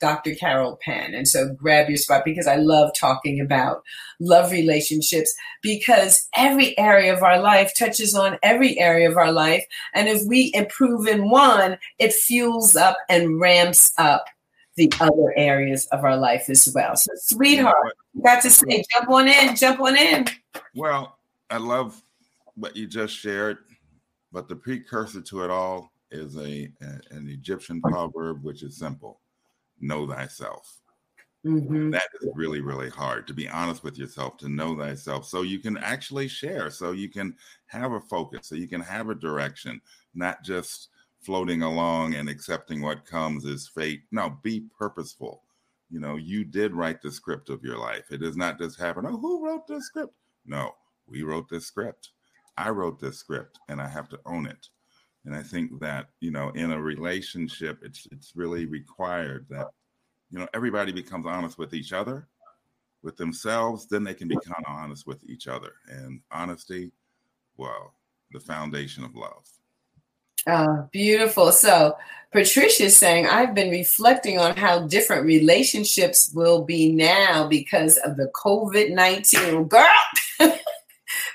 Doctor Carol Penn. And so grab your spot, because I love talking about love relationships, because every area of our life touches on every area of our life. And if we improve in one, it fuels up and ramps up the other areas of our life as well. So sweetheart, you got to say, jump on in, jump on in. Well, I love what you just shared, but the precursor to it all is a, a an Egyptian proverb, which is simple. Know thyself. Mm-hmm. That is really, really hard, to be honest with yourself, to know thyself. So you can actually share, so you can have a focus, so you can have a direction, not just floating along and accepting what comes as fate. No, be purposeful. You know, you did write the script of your life. It does not just happen. Oh, who wrote this script? No, we wrote this script. I wrote this script, and I have to own it. And I think that, you know, in a relationship, it's it's really required that, you know, everybody becomes honest with each other, with themselves, then they can become honest with each other. And honesty, well, the foundation of love. Oh, beautiful. So Patricia is saying, I've been reflecting on how different relationships will be now because of the COVID nineteen. Girl,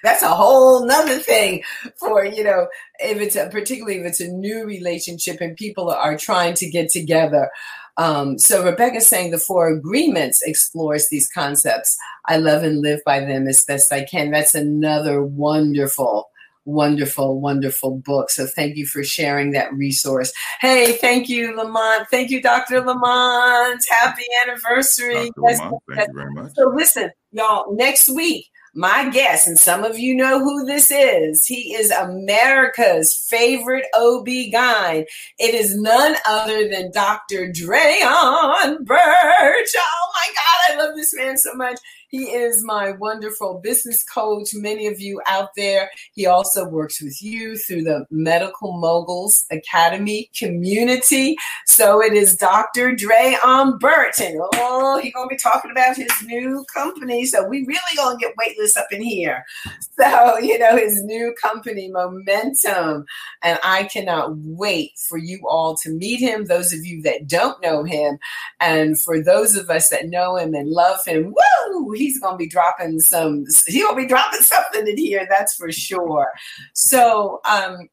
that's a whole nother thing for, you know, if it's a, particularly if it's a new relationship and people are trying to get together. Um, so Rebecca's saying the Four Agreements explores these concepts. I love and live by them as best I can. That's another wonderful Wonderful, wonderful book. So thank you for sharing that resource. Hey, thank you, Lamont. Thank you, Doctor Lamont. Happy anniversary. Doctor Yes, Lamont, thank you very much. So listen, y'all, next week, my guest, and some of you know who this is, he is America's favorite O B G Y N. It is none other than Doctor Drayon Burch. Oh, my God, I love this man so much. He is my wonderful business coach, many of you out there. He also works with you through the Medical Moguls Academy community. So it is Doctor Drayon Burch. And oh, he's going to be talking about his new company. So we really going to get waitlist up in here. So, you know, his new company, Momentum. And I cannot wait for you all to meet him, those of you that don't know him. And for those of us that know him and love him, woo! He's going to be dropping some, he'll be dropping something in here. That's for sure. So, um,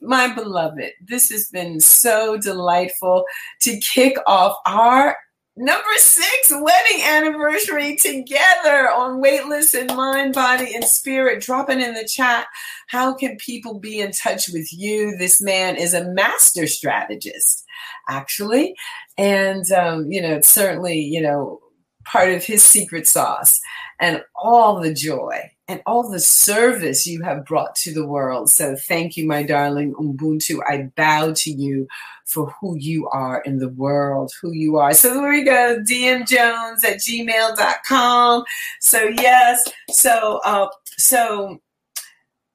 my beloved, this has been so delightful to kick off our number six wedding anniversary together on Weightless in Mind, Body, and Spirit. Dropping in the chat, how can people be in touch with you? This man is a master strategist, actually. And, um, you know, it's certainly, you know, part of his secret sauce, and all the joy and all the service you have brought to the world. So thank you, my darling Ubuntu. I bow to you for who you are in the world, who you are. So there we go, dmjones at gmail dot com. So yes, so uh, so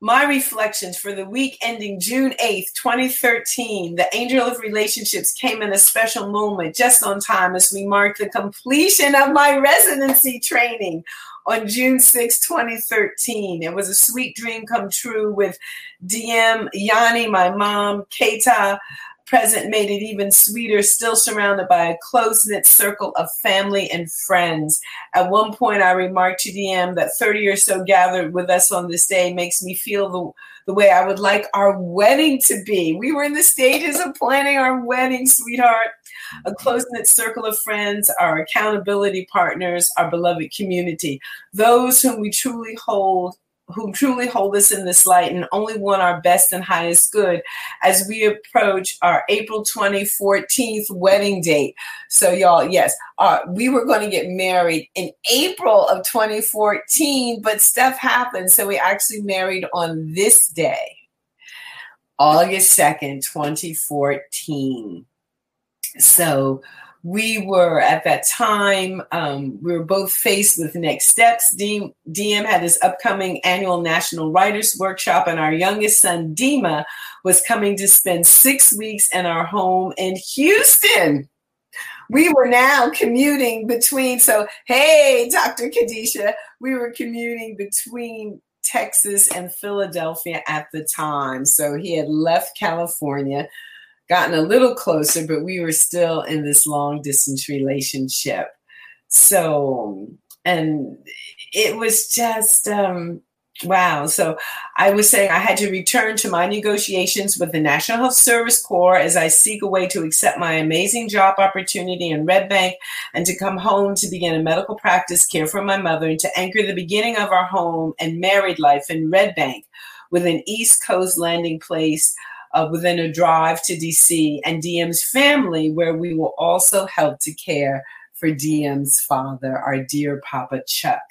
my reflections for the week ending June eighth, twenty thirteen, the Angel of Relationships came in a special moment just on time as we marked the completion of my residency training on June sixth, twenty thirteen. It was a sweet dream come true with D M, Yanni, my mom, Keita, present made it even sweeter, still surrounded by a close-knit circle of family and friends. At one point, I remarked to D M that thirty or so gathered with us on this day makes me feel the, the way I would like our wedding to be. We were in the stages of planning our wedding, sweetheart. A close-knit circle of friends, our accountability partners, our beloved community, those whom we truly hold who truly hold us in this light and only want our best and highest good as we approach our April twenty fourteen wedding date. So y'all, yes, uh, we were going to get married in April of twenty fourteen, but stuff happened. So we actually married on this day, August second, twenty fourteen. So we were at that time, um, we were both faced with next steps. D M, D M had his upcoming annual National Writers Workshop, and our youngest son, Dima, was coming to spend six weeks in our home in Houston. We were now commuting between, so hey, Doctor Kadisha, we were commuting between Texas and Philadelphia at the time. So he had left California, gotten a little closer, but we were still in this long distance relationship. So, and it was just, um, wow. So I was saying I had to return to my negotiations with the National Health Service Corps as I seek a way to accept my amazing job opportunity in Red Bank and to come home to begin a medical practice, care for my mother, and to anchor the beginning of our home and married life in Red Bank with an East Coast landing place Uh, within a drive to D C and D M's family, where we will also help to care for D M's father, our dear Papa Chuck.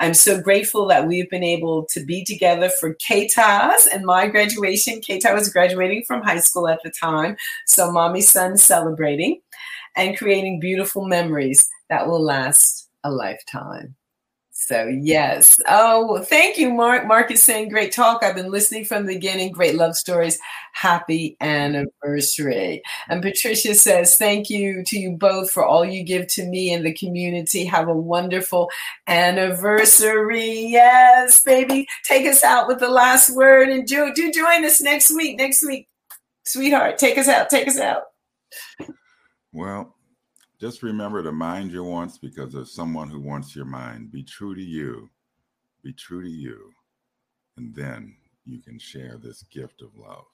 I'm so grateful that we've been able to be together for Keita's and my graduation. Keita was graduating from high school at the time, so mommy's son celebrating and creating beautiful memories that will last a lifetime. So, yes. Oh, thank you, Mark. Mark is saying, great talk. I've been listening from the beginning. Great love stories. Happy anniversary. And Patricia says, thank you to you both for all you give to me and the community. Have a wonderful anniversary. Yes, baby. Take us out with the last word. And do, do join us next week. Next week, Sweetheart, take us out, take us out. Well, just remember to mind your wants, because there's someone who wants your mind. Be true to you. Be true to you. And then you can share this gift of love.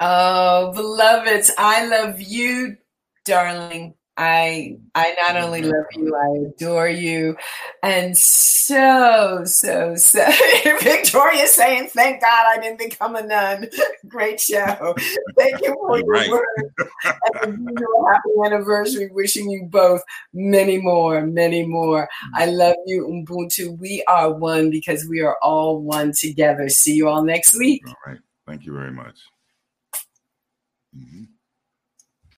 Oh, beloveds, I love you, darling. I I not only love you, I adore you. And so, so, so. Victoria's saying, thank God I didn't become a nun. Great show. Thank you for your right. work. And a happy anniversary. Wishing you both many more, many more. I love you, Ubuntu. We are one because we are all one together. See you all next week. All right. Thank you very much. Mm-hmm.